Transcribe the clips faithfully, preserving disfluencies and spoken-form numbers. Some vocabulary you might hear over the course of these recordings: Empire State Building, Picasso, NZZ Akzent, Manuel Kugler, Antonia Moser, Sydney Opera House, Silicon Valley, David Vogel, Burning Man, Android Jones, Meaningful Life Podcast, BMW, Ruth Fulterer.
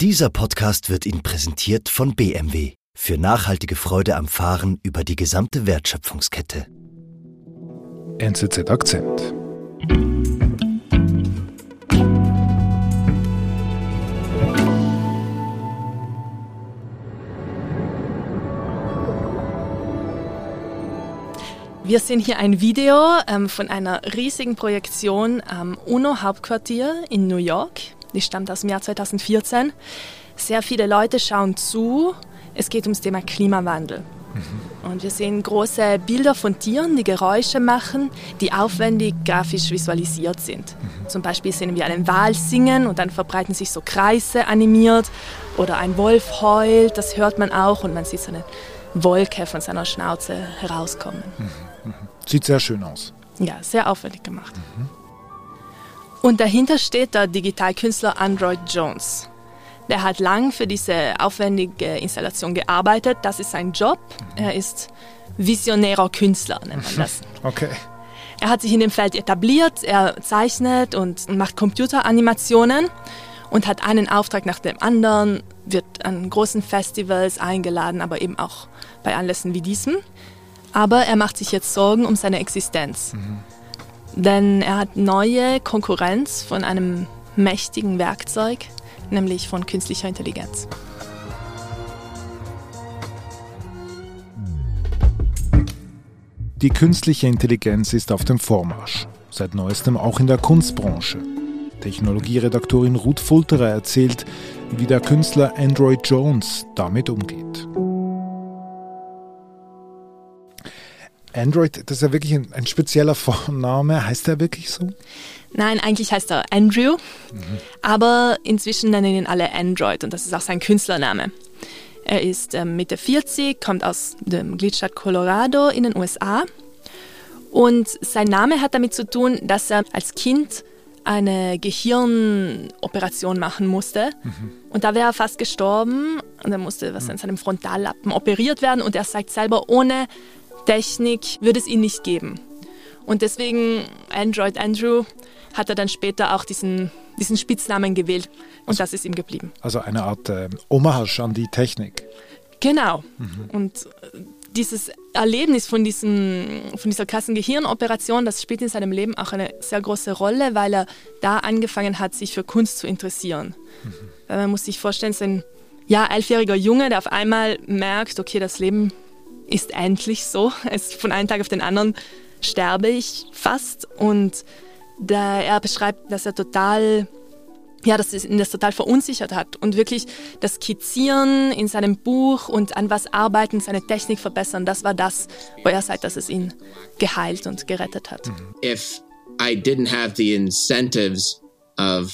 Dieser Podcast wird Ihnen präsentiert von B M W. Für nachhaltige Freude am Fahren über die gesamte Wertschöpfungskette. N Z Z Akzent. Wir sehen hier ein Video ähm, von einer riesigen Projektion am UNO-Hauptquartier in New York. Die stammt aus dem Jahr zweitausendvierzehn. Sehr viele Leute schauen zu. Es geht ums Thema Klimawandel. Mhm. Und wir sehen große Bilder von Tieren, die Geräusche machen, die aufwendig grafisch visualisiert sind. Mhm. Zum Beispiel sehen wir einen Wal singen und dann verbreiten sich so Kreise animiert. Oder ein Wolf heult, das hört man auch und man sieht so eine Wolke von seiner Schnauze herauskommen. Mhm. Sieht sehr schön aus. Ja, sehr aufwendig gemacht. Mhm. Und dahinter steht der Digitalkünstler Android Jones. Der hat lang für diese aufwendige Installation gearbeitet. Das ist sein Job. Er ist visionärer Künstler, nennt man das. Okay. Er hat sich in dem Feld etabliert. Er zeichnet und macht Computeranimationen und hat einen Auftrag nach dem anderen, wird an großen Festivals eingeladen, aber eben auch bei Anlässen wie diesem. Aber er macht sich jetzt Sorgen um seine Existenz. Mhm. Denn er hat neue Konkurrenz von einem mächtigen Werkzeug, nämlich von künstlicher Intelligenz. Die künstliche Intelligenz ist auf dem Vormarsch, seit neuestem auch in der Kunstbranche. Technologieredaktorin Ruth Fulterer erzählt, wie der Künstler Android Jones damit umgeht. Android, das ist ja wirklich ein, ein spezieller Vorname. Heißt er wirklich so? Nein, eigentlich heißt er Andrew. Mhm. Aber inzwischen nennen ihn alle Android und das ist auch sein Künstlername. Er ist äh, Mitte vierzig, kommt aus dem Gliedstaat Colorado in den U S A. Und sein Name hat damit zu tun, dass er als Kind eine Gehirnoperation machen musste. Mhm. Und da wäre er fast gestorben und er musste was mhm. an seinem Frontallappen operiert werden. Und er sagt selber, ohne Technik würde es ihn nicht geben. Und deswegen Android Andrew hat er dann später auch diesen, diesen Spitznamen gewählt und also, das ist ihm geblieben. Also eine Art äh, Hommage an die Technik. Genau. Mhm. Und dieses Erlebnis von, diesem, von dieser krassen Gehirnoperation, das spielt in seinem Leben auch eine sehr große Rolle, weil er da angefangen hat, sich für Kunst zu interessieren. Mhm. Weil man muss sich vorstellen, so ein ja, elfjähriger Junge, der auf einmal merkt, okay, das Leben ist endlich so. Es, von einem Tag auf den anderen sterbe ich fast. Und da er beschreibt, dass er total, ja, dass ihn das total verunsichert hat. Und wirklich das Skizzieren in seinem Buch und an was arbeiten, seine Technik verbessern, das war das, wo er sagt, dass es ihn geheilt und gerettet hat. If I didn't have the incentives of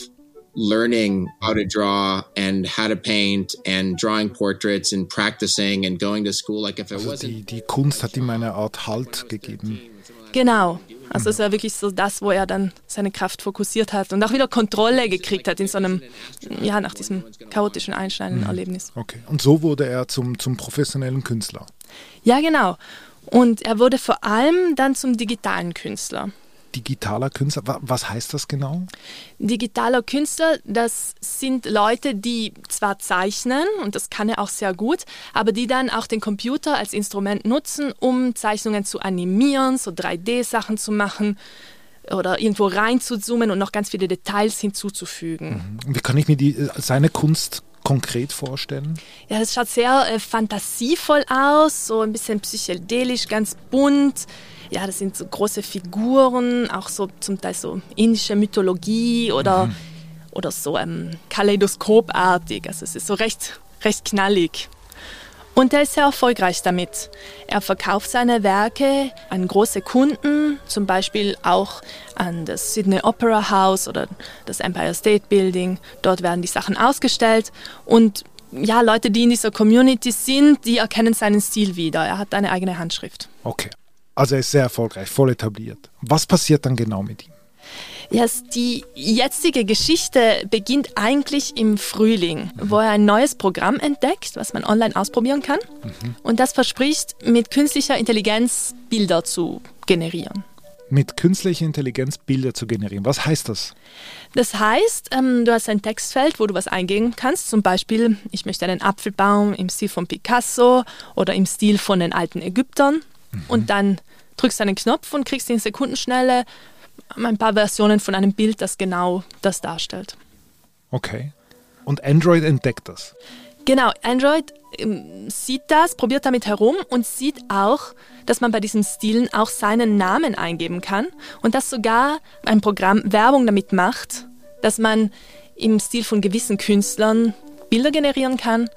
learning how to draw and how to paint and drawing portraits and practicing and going to school, like if it wasn't. Also die, die Kunst hat ihm eine Art Halt gegeben. Genau, also es war wirklich so das, wo er dann seine Kraft fokussiert hat und auch wieder Kontrolle gekriegt hat in so einem, ja, nach diesem chaotischen, einschneidenden Erlebnis. Okay, und so wurde er zum, zum professionellen Künstler. Ja, genau. Und er wurde vor allem dann zum digitalen Künstler. Digitaler Künstler, was heißt das genau? Digitaler Künstler, das sind Leute, die zwar zeichnen, und das kann er auch sehr gut, aber die dann auch den Computer als Instrument nutzen, um Zeichnungen zu animieren, so drei D-Sachen zu machen oder irgendwo reinzuzoomen und noch ganz viele Details hinzuzufügen. Wie kann ich mir die, seine Kunst konkret vorstellen? Ja, das schaut sehr äh, fantasievoll aus, so ein bisschen psychedelisch, ganz bunt. Ja, das sind so große Figuren, auch so zum Teil so indische Mythologie oder, mhm. oder so ähm, kaleidoskopartig. Also es ist so recht, recht knallig. Und er ist sehr erfolgreich damit. Er verkauft seine Werke an große Kunden, zum Beispiel auch an das Sydney Opera House oder das Empire State Building. Dort werden die Sachen ausgestellt und ja, Leute, die in dieser Community sind, die erkennen seinen Stil wieder. Er hat eine eigene Handschrift. Okay. Also er ist sehr erfolgreich, voll etabliert. Was passiert dann genau mit ihm? Ja, die jetzige Geschichte beginnt eigentlich im Frühling, mhm. wo er ein neues Programm entdeckt, was man online ausprobieren kann. Mhm. Und das verspricht, mit künstlicher Intelligenz Bilder zu generieren. mit künstlicher Intelligenz Bilder zu generieren. Was heißt das? Das heißt, ähm, du hast ein Textfeld, wo du was eingeben kannst. Zum Beispiel, ich möchte einen Apfelbaum im Stil von Picasso oder im Stil von den alten Ägyptern. Mhm. Und dann drückst du einen Knopf und kriegst in Sekundenschnelle ein paar Versionen von einem Bild, das genau das darstellt. Okay. Und Android entdeckt das? Genau, Android ähm, sieht das, probiert damit herum und sieht auch, dass man bei diesen Stilen auch seinen Namen eingeben kann und dass sogar ein Programm Werbung damit macht, dass man im Stil von gewissen Künstlern Bilder generieren kann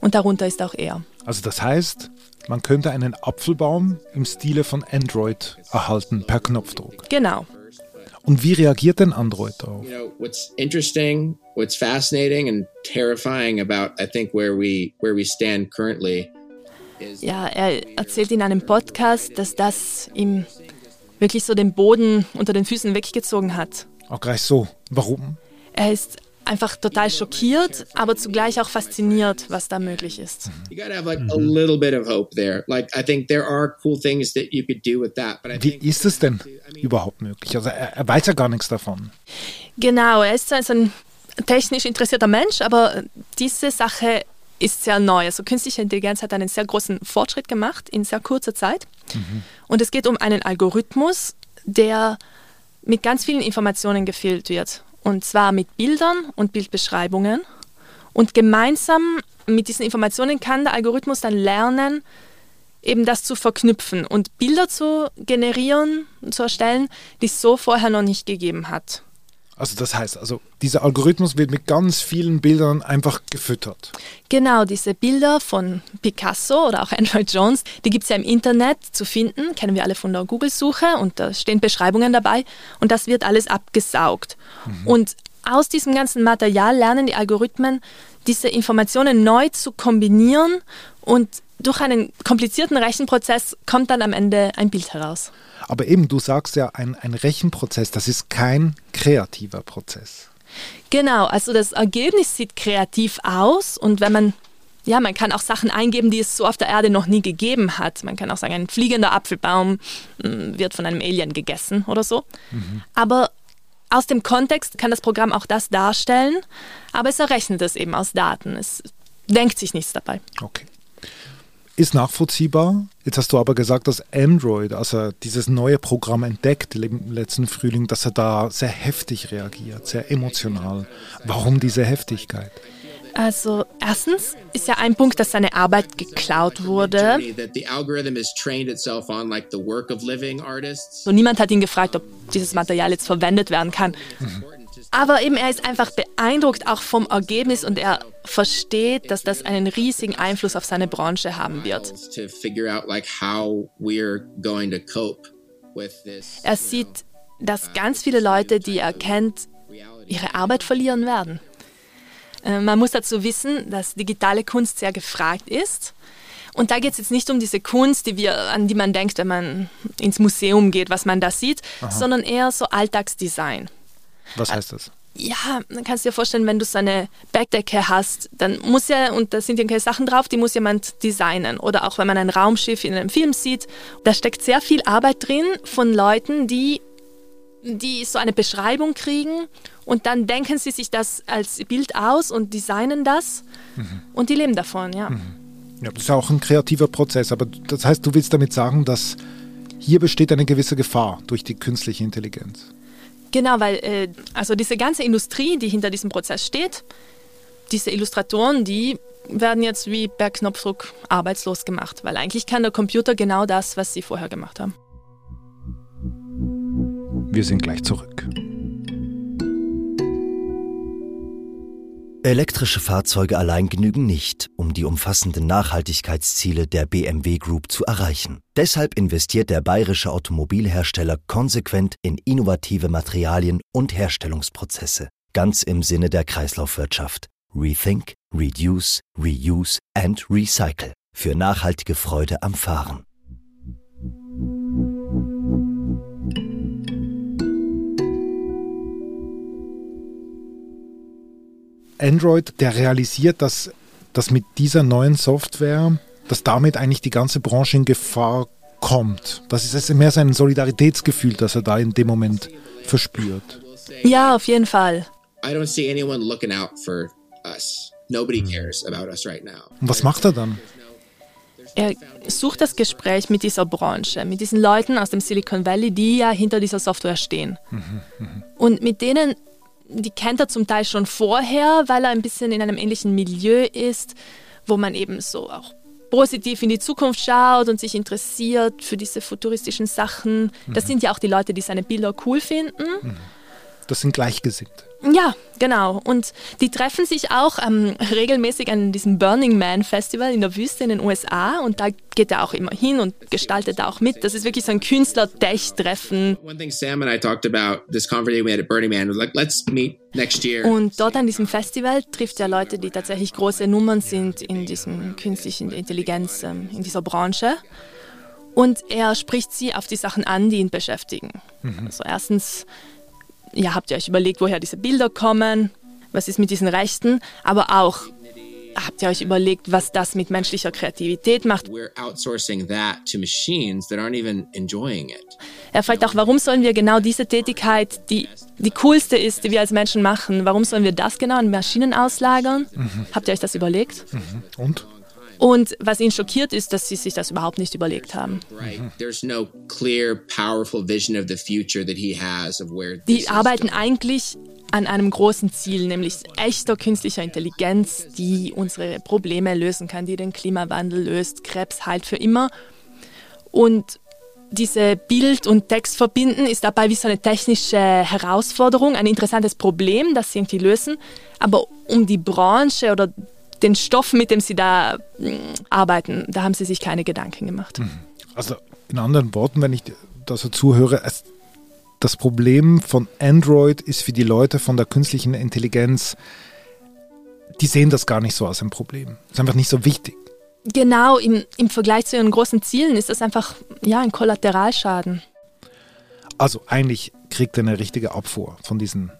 und darunter ist auch er. Also das heißt, man könnte einen Apfelbaum im Stile von Android erhalten per Knopfdruck. Genau. Und wie reagiert denn Android darauf? You know, what's interesting, what's fascinating and terrifying about I think where we where we stand currently is ja, er erzählt in einem Podcast, dass das ihm wirklich so den Boden unter den Füßen weggezogen hat. Auch gleich so. Warum? Er ist einfach total schockiert, aber zugleich auch fasziniert, was da möglich ist. Wie ist es denn überhaupt möglich? Also er, er weiß ja gar nichts davon. Genau, er ist also ein technisch interessierter Mensch, aber diese Sache ist sehr neu. Also künstliche Intelligenz hat einen sehr großen Fortschritt gemacht in sehr kurzer Zeit. Mhm. Und es geht um einen Algorithmus, der mit ganz vielen Informationen gefüllt wird. Und zwar mit Bildern und Bildbeschreibungen. Und gemeinsam mit diesen Informationen kann der Algorithmus dann lernen, eben das zu verknüpfen und Bilder zu generieren, zu erstellen, die es so vorher noch nicht gegeben hat. Also das heißt, also dieser Algorithmus wird mit ganz vielen Bildern einfach gefüttert. Genau, diese Bilder von Picasso oder auch Android Jones, die gibt es ja im Internet zu finden, kennen wir alle von der Google-Suche und da stehen Beschreibungen dabei und das wird alles abgesaugt. Mhm. Und aus diesem ganzen Material lernen die Algorithmen, diese Informationen neu zu kombinieren und durch einen komplizierten Rechenprozess kommt dann am Ende ein Bild heraus. Aber eben, du sagst ja, ein, ein Rechenprozess, das ist kein kreativer Prozess. Genau, also das Ergebnis sieht kreativ aus und wenn man, ja, man kann auch Sachen eingeben, die es so auf der Erde noch nie gegeben hat. Man kann auch sagen, ein fliegender Apfelbaum wird von einem Alien gegessen oder so. Mhm. Aber aus dem Kontext kann das Programm auch das darstellen, aber es errechnet es eben aus Daten. Es denkt sich nichts dabei. Okay. Ist nachvollziehbar. Jetzt hast du aber gesagt, dass Android, als er dieses neue Programm entdeckt im letzten Frühling, dass er da sehr heftig reagiert, sehr emotional. Warum diese Heftigkeit? Also erstens ist ja ein Punkt, dass seine Arbeit geklaut wurde. So, niemand hat ihn gefragt, ob dieses Material jetzt verwendet werden kann. Mhm. Aber eben, er ist einfach beeindruckt auch vom Ergebnis und er versteht, dass das einen riesigen Einfluss auf seine Branche haben wird. Er sieht, dass ganz viele Leute, die er kennt, ihre Arbeit verlieren werden. Man muss dazu wissen, dass digitale Kunst sehr gefragt ist. Und da geht es jetzt nicht um diese Kunst, die wir, an die man denkt, wenn man ins Museum geht, was man da sieht, aha, sondern eher so Alltagsdesign. Was heißt das? Ja, dann kannst du dir vorstellen, wenn du so eine Backdecke hast, dann muss ja, und da sind ja keine Sachen drauf, die muss jemand designen. Oder auch wenn man ein Raumschiff in einem Film sieht, da steckt sehr viel Arbeit drin von Leuten, die, die so eine Beschreibung kriegen und dann denken sie sich das als Bild aus und designen das, mhm, und die leben davon, ja. Mhm. Ja, das ist ja auch ein kreativer Prozess, aber das heißt, du willst damit sagen, dass hier besteht eine gewisse Gefahr durch die künstliche Intelligenz. Genau, weil äh, also diese ganze Industrie, die hinter diesem Prozess steht, diese Illustratoren, die werden jetzt wie per Knopfdruck arbeitslos gemacht, weil eigentlich kann der Computer genau das, was sie vorher gemacht haben. Wir sind gleich zurück. Elektrische Fahrzeuge allein genügen nicht, um die umfassenden Nachhaltigkeitsziele der B M W Group zu erreichen. Deshalb investiert der bayerische Automobilhersteller konsequent in innovative Materialien und Herstellungsprozesse. Ganz im Sinne der Kreislaufwirtschaft. Rethink, Reduce, Reuse and Recycle. Für nachhaltige Freude am Fahren. Android, der realisiert, dass, dass mit dieser neuen Software, dass damit eigentlich die ganze Branche in Gefahr kommt. Das ist mehr sein Solidaritätsgefühl, das er da in dem Moment verspürt. Ja, auf jeden Fall. Und was macht er dann? Er sucht das Gespräch mit dieser Branche, mit diesen Leuten aus dem Silicon Valley, die ja hinter dieser Software stehen. Mhm, mh. Und mit denen, die kennt er zum Teil schon vorher, weil er ein bisschen in einem ähnlichen Milieu ist, wo man eben so auch positiv in die Zukunft schaut und sich interessiert für diese futuristischen Sachen. Mhm. Das sind ja auch die Leute, die seine Bilder cool finden. Mhm. Das sind Gleichgesinnte. Ja, genau. Und die treffen sich auch ähm, regelmäßig an diesem Burning Man Festival in der Wüste in den U S A. Und da geht er auch immer hin und gestaltet da auch mit. Das ist wirklich so ein Künstler-Tech-Treffen. Und dort an diesem Festival trifft er Leute, die tatsächlich große Nummern sind in diesem künstlichen Intelligenz, ähm, in dieser Branche. Und er spricht sie auf die Sachen an, die ihn beschäftigen. Mhm. Also erstens... Ja, habt ihr euch überlegt, woher diese Bilder kommen? Was ist mit diesen Rechten? Aber auch, habt ihr euch überlegt, was das mit menschlicher Kreativität macht? Er fragt auch, warum sollen wir genau diese Tätigkeit, die die coolste ist, die wir als Menschen machen, warum sollen wir das genau an Maschinen auslagern? Mhm. Habt ihr euch das überlegt? Mhm. Und? Und was ihn schockiert ist, dass sie sich das überhaupt nicht überlegt haben. Die arbeiten eigentlich an einem großen Ziel, nämlich echter künstlicher Intelligenz, die unsere Probleme lösen kann, die den Klimawandel löst, Krebs heilt für immer. Und diese Bild- und Text verbinden ist dabei wie so eine technische Herausforderung, ein interessantes Problem, das sie irgendwie lösen. Aber um die Branche oder den Stoff, mit dem sie da arbeiten, da haben sie sich keine Gedanken gemacht. Also in anderen Worten, wenn ich das so zuhöre, das Problem von Android ist für die Leute von der künstlichen Intelligenz, die sehen das gar nicht so als ein Problem. Das ist einfach nicht so wichtig. Genau, im, im Vergleich zu ihren großen Zielen ist das einfach ja, ein Kollateralschaden. Also eigentlich kriegt er eine richtige Abfuhr von diesen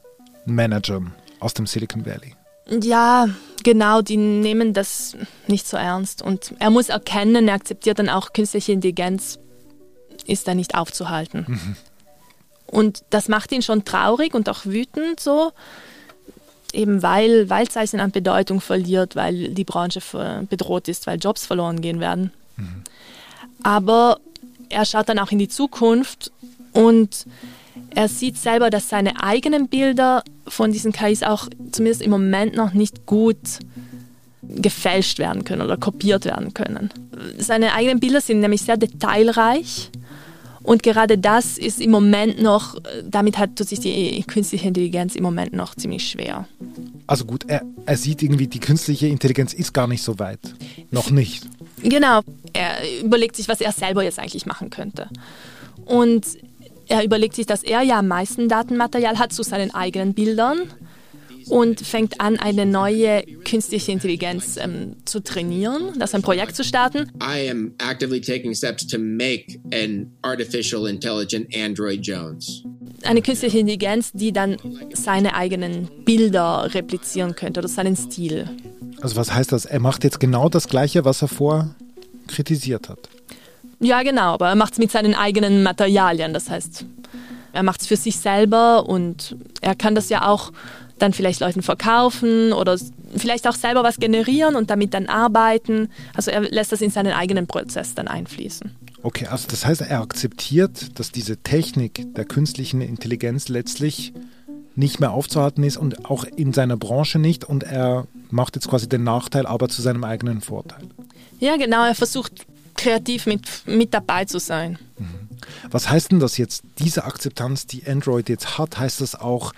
Managern aus dem Silicon Valley. Ja, genau, die nehmen das nicht so ernst. Und er muss erkennen, er akzeptiert dann auch, künstliche Intelligenz ist da nicht aufzuhalten. Mhm. Und das macht ihn schon traurig und auch wütend so, eben weil Weitzeichen an Bedeutung verliert, weil die Branche bedroht ist, weil Jobs verloren gehen werden. Mhm. Aber er schaut dann auch in die Zukunft und er sieht selber, dass seine eigenen Bilder von diesen K Is auch zumindest im Moment noch nicht gut gefälscht werden können oder kopiert werden können. Seine eigenen Bilder sind nämlich sehr detailreich und gerade das ist im Moment noch, damit hat, tut sich die künstliche Intelligenz im Moment noch ziemlich schwer. Also gut, er, er sieht irgendwie, die künstliche Intelligenz ist gar nicht so weit. Noch nicht. Genau, er überlegt sich, was er selber jetzt eigentlich machen könnte. Und er überlegt sich, dass er ja am meisten Datenmaterial hat zu seinen eigenen Bildern und fängt an, eine neue künstliche Intelligenz ähm, zu trainieren, das ein Projekt zu starten. I am actively taking steps to make an artificial intelligent Android Jones. Eine künstliche Intelligenz, die dann seine eigenen Bilder replizieren könnte oder seinen Stil. Also was heißt das? Er macht jetzt genau das Gleiche, was er vorher kritisiert hat. Ja, genau, aber er macht es mit seinen eigenen Materialien, das heißt, er macht es für sich selber und er kann das ja auch dann vielleicht Leuten verkaufen oder vielleicht auch selber was generieren und damit dann arbeiten. Also er lässt das in seinen eigenen Prozess dann einfließen. Okay, also das heißt, er akzeptiert, dass diese Technik der künstlichen Intelligenz letztlich nicht mehr aufzuhalten ist und auch in seiner Branche nicht und er macht jetzt quasi den Nachteil, aber zu seinem eigenen Vorteil. Ja, genau, er versucht kreativ mit, mit dabei zu sein. Was heißt denn das jetzt, diese Akzeptanz, die Android jetzt hat, heißt das auch,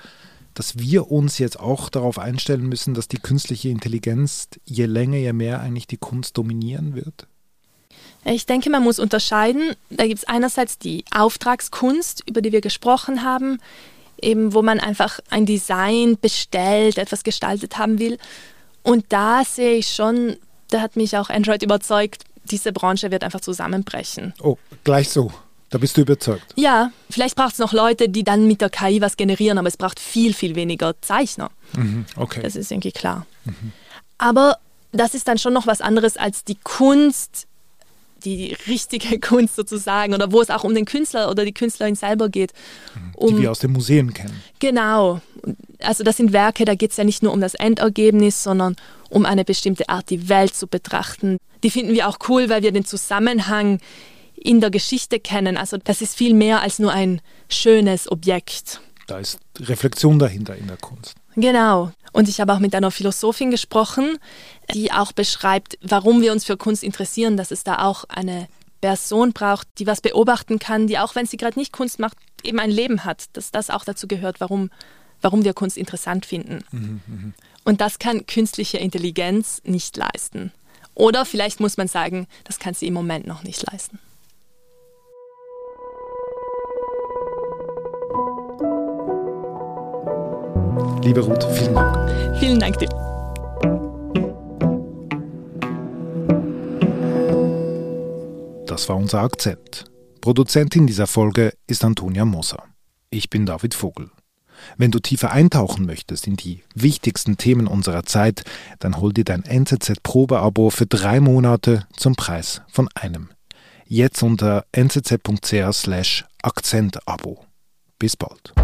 dass wir uns jetzt auch darauf einstellen müssen, dass die künstliche Intelligenz je länger, je mehr eigentlich die Kunst dominieren wird? Ich denke, man muss unterscheiden. Da gibt es einerseits die Auftragskunst, über die wir gesprochen haben, eben wo man einfach ein Design bestellt, etwas gestaltet haben will. Und da sehe ich schon, da hat mich auch Android überzeugt, diese Branche wird einfach zusammenbrechen. Oh, gleich so. Da bist du überzeugt. Ja, vielleicht braucht es noch Leute, die dann mit der K I was generieren, aber es braucht viel, viel weniger Zeichner. Mhm, okay. Das ist irgendwie klar. Mhm. Aber das ist dann schon noch was anderes als die Kunst, die richtige Kunst sozusagen oder wo es auch um den Künstler oder die Künstlerin selber geht. Um, die wir aus den Museen kennen. Genau. Also das sind Werke, da geht es ja nicht nur um das Endergebnis, sondern um eine bestimmte Art, die Welt zu betrachten. Die finden wir auch cool, weil wir den Zusammenhang in der Geschichte kennen. Also das ist viel mehr als nur ein schönes Objekt. Da ist Reflexion dahinter in der Kunst. Genau. Und ich habe auch mit einer Philosophin gesprochen, die auch beschreibt, warum wir uns für Kunst interessieren, dass es da auch eine Person braucht, die was beobachten kann, die auch wenn sie gerade nicht Kunst macht, eben ein Leben hat. Dass das auch dazu gehört, warum, warum wir Kunst interessant finden. Mhm, mh. Und das kann künstliche Intelligenz nicht leisten. Oder vielleicht muss man sagen, das kann sie im Moment noch nicht leisten. Liebe Ruth, vielen Dank. Vielen Dank dir. Das war unser Akzent. Produzentin dieser Folge ist Antonia Moser. Ich bin David Vogel. Wenn du tiefer eintauchen möchtest in die wichtigsten Themen unserer Zeit, dann hol dir dein N Z Z-Probeabo für drei Monate zum Preis von einem. Jetzt unter n z z punkt c h slash akzentabo. Bis bald.